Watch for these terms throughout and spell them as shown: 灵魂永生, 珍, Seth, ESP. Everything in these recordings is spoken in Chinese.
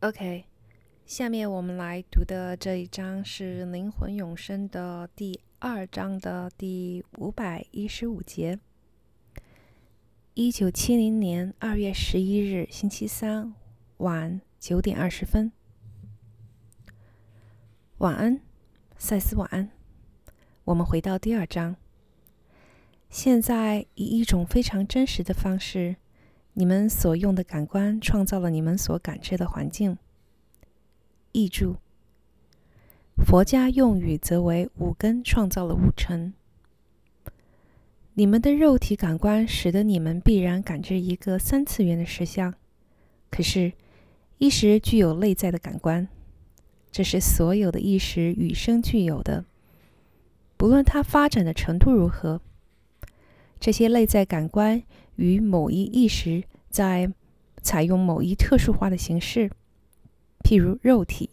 OK， 下面我们来读的这一章是《灵魂永生》的第二章的第515节。1970年2月11日星期三晚9点20分。晚安，赛斯晚安。我们回到第二章。现在以一种非常真实的方式，你们所用的感官创造了你们所感知的环境。译注：佛家用语则为五根创造了五尘。你们的肉体感官使得你们必然感知一个三次元的实相，可是意识具有内在的感官，这是所有的意识与生俱有的，不论它发展的程度如何。这些内在感官与某一意识在采用某一特殊化的形式，譬如肉体，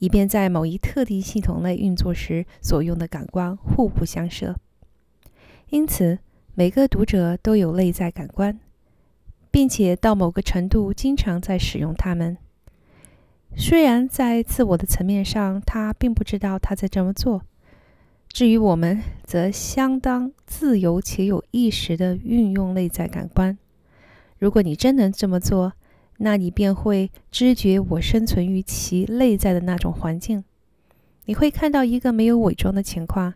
以便在某一特定系统内运作时所用的感官互不相涉。因此，每个读者都有内在感官，并且到某个程度经常在使用它们。虽然在自我的层面上，他并不知道他在这么做。至于我们，则相当自由且有意识地运用内在感官。如果你真能这么做，那你便会知觉我生存于其内在的那种环境。你会看到一个没有伪装的情况，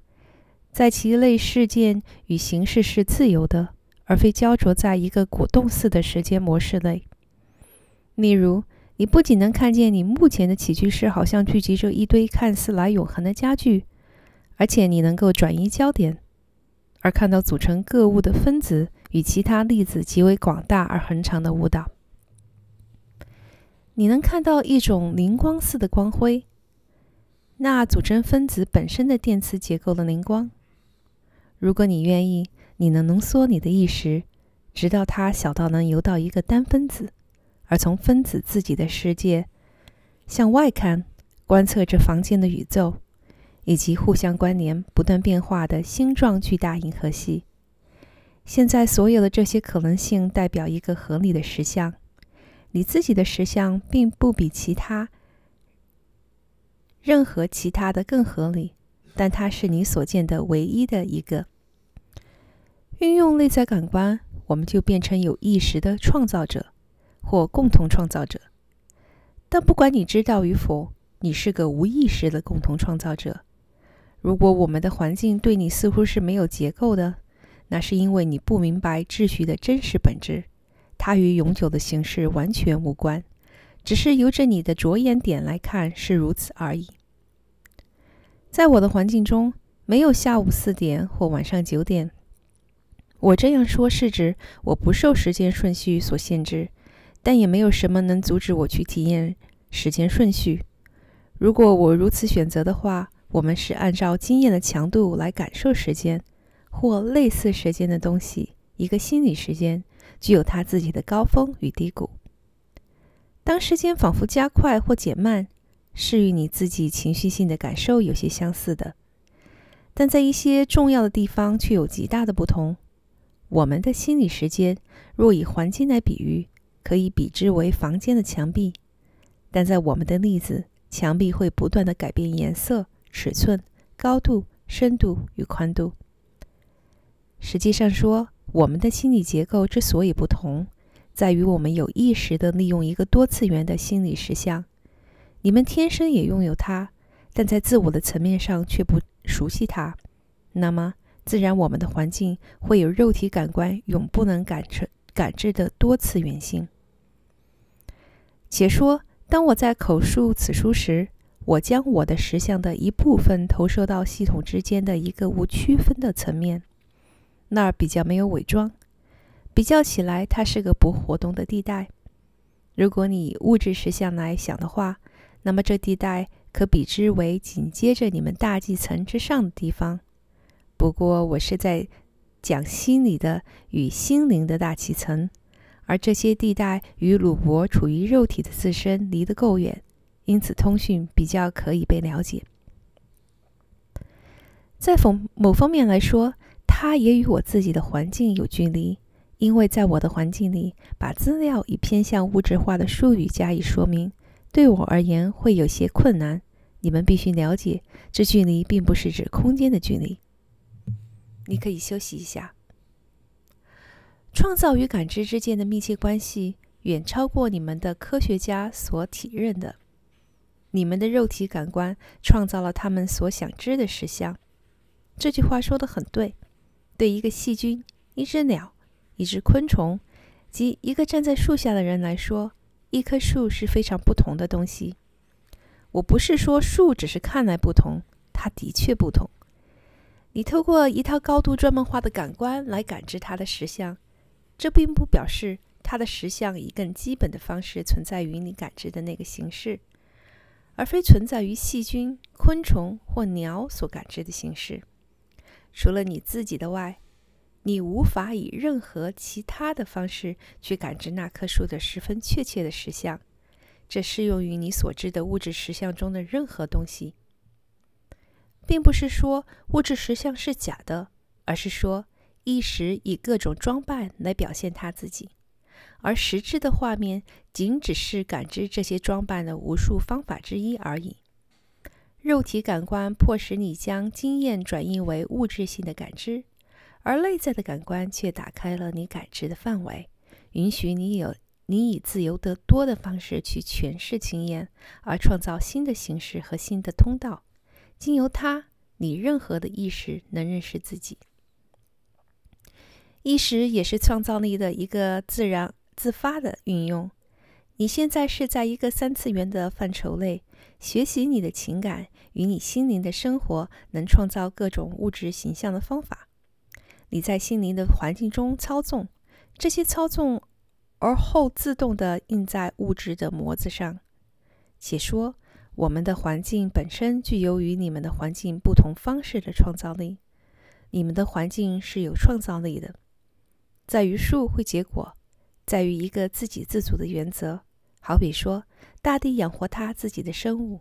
在其内事件与形式是自由的，而非焦灼在一个果冻似的时间模式内。例如，你不仅能看见你目前的起居室好像聚集着一堆看似来永恒的家具，而且你能够转移焦点，而看到组成各物的分子与其他粒子极为广大而恒长的舞蹈。你能看到一种灵光似的光辉，那组成分子本身的电磁结构的灵光。如果你愿意，你能浓缩你的意识，直到它小到能游到一个单分子，而从分子自己的世界向外看，观测着房间的宇宙，以及互相关联不断变化的星状巨大银河系。现在所有的这些可能性代表一个合理的实相，你自己的实相并不比任何其他的更合理，但它是你所见的唯一的一个。运用内在感官，我们就变成有意识的创造者或共同创造者。但不管你知道与否，你是个无意识的共同创造者。如果我们的环境对你似乎是没有结构的，那是因为你不明白秩序的真实本质，它与永久的形式完全无关，只是由着你的着眼点来看是如此而已。在我的环境中，没有下午4点或晚上9点。我这样说是指我不受时间顺序所限制，但也没有什么能阻止我去体验时间顺序。如果我如此选择的话，我们是按照经验的强度来感受时间或类似时间的东西。一个心理时间具有它自己的高峰与低谷。当时间仿佛加快或减慢，是与你自己情绪性的感受有些相似的，但在一些重要的地方却有极大的不同。我们的心理时间若以环境来比喻，可以比之为房间的墙壁，但在我们的例子，墙壁会不断地改变颜色、尺寸、高度、深度与宽度。实际上说，我们的心理结构之所以不同，在于我们有意识地利用一个多次元的心理实相。你们天生也拥有它，但在自我的层面上却不熟悉它。那么，自然我们的环境会有肉体感官永不能感知的多次元性。且说，当我在口述此书时，我将我的实相的一部分投射到系统之间的一个无区分的层面，那儿比较没有伪装。比较起来，它是个不活动的地带。如果你以物质实相来想的话，那么这地带可比之为紧接着你们大气层之上的地方。不过我是在讲心理的与心灵的大气层，而这些地带与鲁伯处于肉体的自身离得够远，因此通讯比较可以被了解。在某方面来说，它也与我自己的环境有距离，因为在我的环境里，把资料以偏向物质化的术语加以说明，对我而言会有些困难。你们必须了解，这距离并不是指空间的距离。你可以休息一下。创造与感知之间的密切关系远超过你们的科学家所体认的。你们的肉体感官创造了他们所想知的实相。这句话说得很对，对一个细菌、一只鸟、一只昆虫及一个站在树下的人来说，一棵树是非常不同的东西。我不是说树只是看来不同，它的确不同。你透过一套高度专门化的感官来感知它的实相，这并不表示它的实相以更基本的方式存在于你感知的那个形式，而非存在于细菌、昆虫或鸟所感知的形式。除了你自己的外，你无法以任何其他的方式去感知那棵树的十分确切的实相，这适用于你所知的物质实相中的任何东西。并不是说物质实相是假的，而是说意识以各种装扮来表现它自己，而实质的画面仅只是感知这些装扮的无数方法之一而已。肉体感官迫使你将经验转译为物质性的感知，而内在的感官却打开了你感知的范围，允许你以自由得多的方式去诠释经验，而创造新的形式和新的通道。经由它，你任何的意识能认识自己。意识也是创造力的一个自然自发的运用。你现在是在一个三次元的范畴内，学习你的情感与你心灵的生活能创造各种物质形象的方法。你在心灵的环境中操纵，这些操纵而后自动地印在物质的模子上。且说，我们的环境本身具有与你们的环境不同方式的创造力。你们的环境是有创造力的，在于树会结果，在于一个自给自足的原则。好比说，大地养活它自己的生物。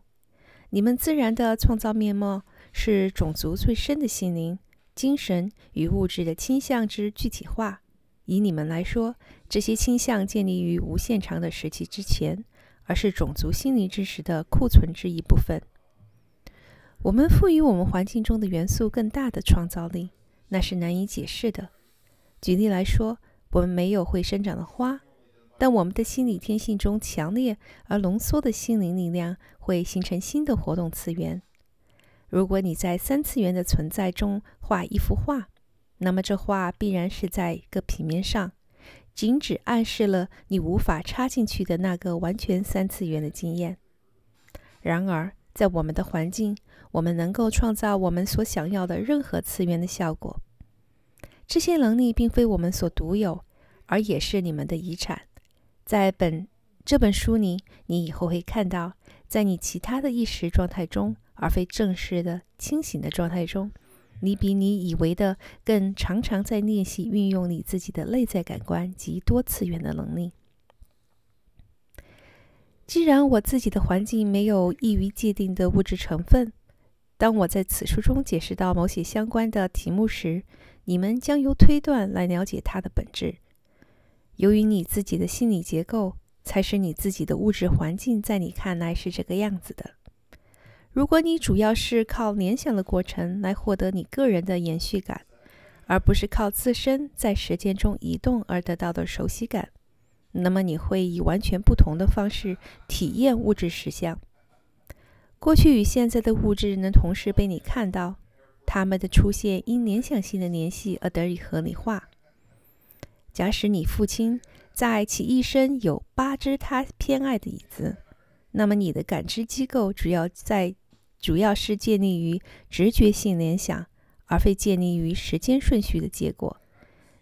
你们自然的创造面貌是种族最深的心灵、精神与物质的倾向之具体化。以你们来说，这些倾向建立于无限长的时期之前，而是种族心理知识的库存之一部分。我们赋予我们环境中的元素更大的创造力，那是难以解释的。举例来说，我们没有会生长的花，但我们的心理天性中强烈而浓缩的心灵力量会形成新的活动次元。如果你在三次元的存在中画一幅画，那么这画必然是在一个平面上，仅只暗示了你无法插进去的那个完全三次元的经验。然而，在我们的环境，我们能够创造我们所想要的任何次元的效果。这些能力并非我们所独有，而也是你们的遗产。在这本书里，你以后会看到，在你其他的意识状态中，而非正式的清醒的状态中，你比你以为的更常常在练习运用你自己的内在感官及多次元的能力。既然我自己的环境没有易于界定的物质成分，当我在此书中解释到某些相关的题目时，你们将由推断来了解它的本质。由于你自己的心理结构，才使你自己的物质环境在你看来是这个样子的。如果你主要是靠联想的过程来获得你个人的延续感，而不是靠自身在时间中移动而得到的熟悉感，那么你会以完全不同的方式体验物质实相。过去与现在的物质能同时被你看到，它们的出现因联想性的联系而得以合理化。假使你父亲在其一生有8只他偏爱的椅子，那么你的感知机构主要是建立于直觉性联想，而非建立于时间顺序的结果。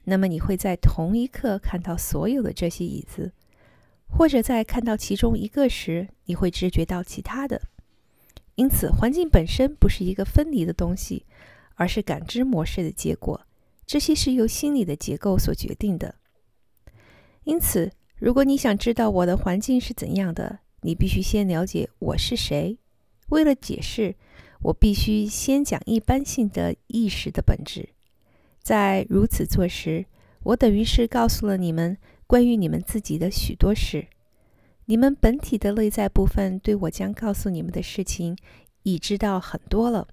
那么你会在同一刻看到所有的这些椅子，或者在看到其中一个时，你会知觉到其他的。因此，环境本身不是一个分离的东西，而是感知模式的结果。这些是由心理的结构所决定的。因此，如果你想知道我的环境是怎样的，你必须先了解我是谁。为了解释，我必须先讲一般性的意识的本质。在如此做时，我等于是告诉了你们关于你们自己的许多事。你们本体的内在部分对我将告诉你们的事情已知道很多了。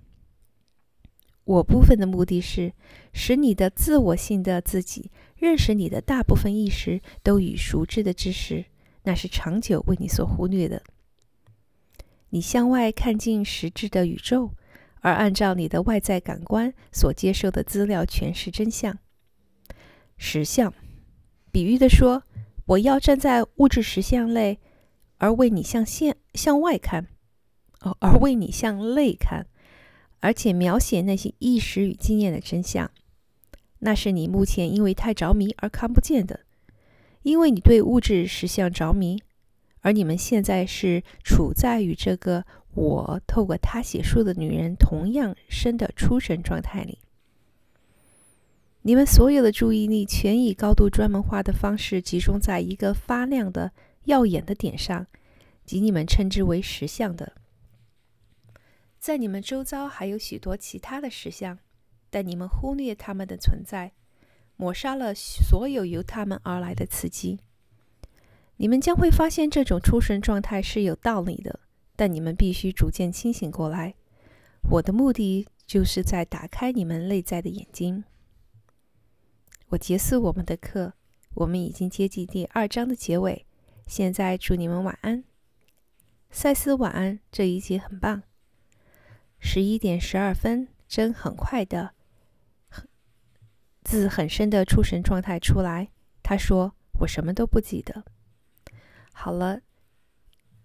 我部分的目的是使你的自我性的自己认识你的大部分意识都与熟知的知识，那是长久为你所忽略的。你向外看尽实质的宇宙，而按照你的外在感官所接受的资料诠释真相、实相。比喻地说，我要站在物质实相内，而为你向外看，而为你向内看，而且描写那些意识与经验的真相，那是你目前因为太着迷而看不见的。因为你对物质实相着迷，而你们现在是处在与这个我透过她写书的女人同样深的出神状态里。你们所有的注意力全以高度专门化的方式集中在一个发亮的耀眼的点上，即你们称之为实相的。在你们周遭还有许多其他的实相，但你们忽略它们的存在，抹杀了所有由它们而来的刺激。你们将会发现这种出神状态是有道理的，但你们必须逐渐清醒过来。我的目的就是在打开你们内在的眼睛。我结束我们的课，我们已经接近第2章的结尾。现在祝你们晚安。赛斯晚安，这一集很棒。11点12分，珍很快的自很深的出神状态出来。他说：“我什么都不记得。”好了，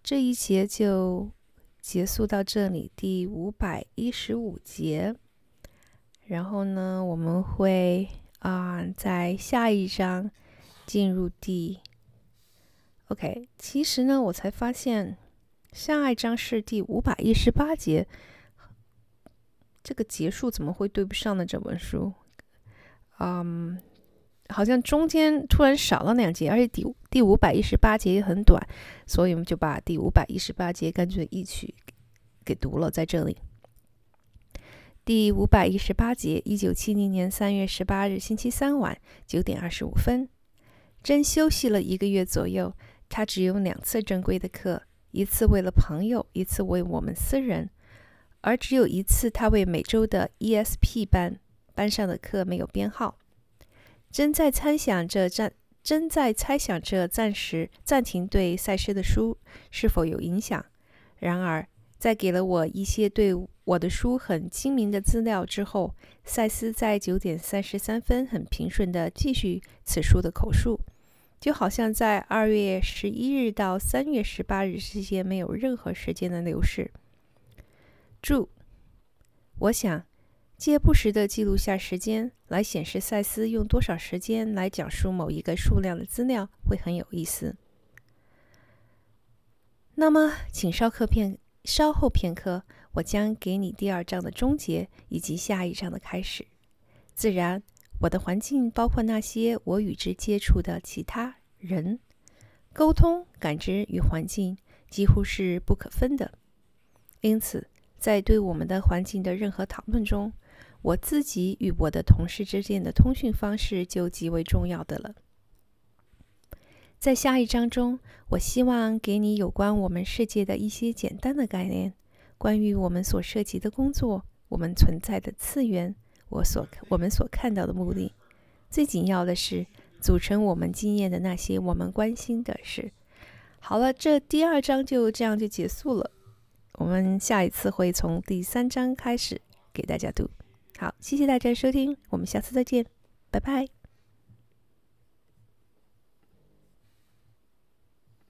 这一节就结束到这里，第515节。然后呢，我们会在下一章进入第 OK。其实呢，我才发现下一章是第518节，这个结束怎么会对不上呢？这本书，好像中间突然少了2节，而且第518节也很短，所以我们就把第518节干脆一起给读了。在这里，第518节，1970年3月18日星期三晚9点25分，珍休息了1个月左右。她只有2次正规的课，一次为了朋友，一次为我们私人，而只有一次她为每周的 ESP 班上的课没有编号。珍在猜想着暂停对赛斯的书是否有影响。然而，在给了我一些对我的书很精明的资料之后，赛斯在9点33分很平顺地继续此书的口述，就好像在2月11日到3月18日之间没有任何时间的流逝。注：我想借不时地记录下时间，来显示赛斯用多少时间来讲述某一个数量的资料会很有意思。那么，请稍后片刻，我将给你第2章的终结以及下一章的开始。自然，我的环境包括那些我与之接触的其他人。沟通、感知与环境几乎是不可分的，因此，在对我们的环境的任何讨论中，我自己与我的同事之间的通讯方式就极为重要的了。在下一章中，我希望给你有关我们世界的一些简单的概念，关于我们所涉及的工作、我们存在的次元、我们所看到的目的。最紧要的是，组成我们经验的那些我们关心的事。好了，这第2章就这样就结束了。我们下一次会从第3章开始给大家读。好，谢谢大家收听，我们下次再见，拜拜。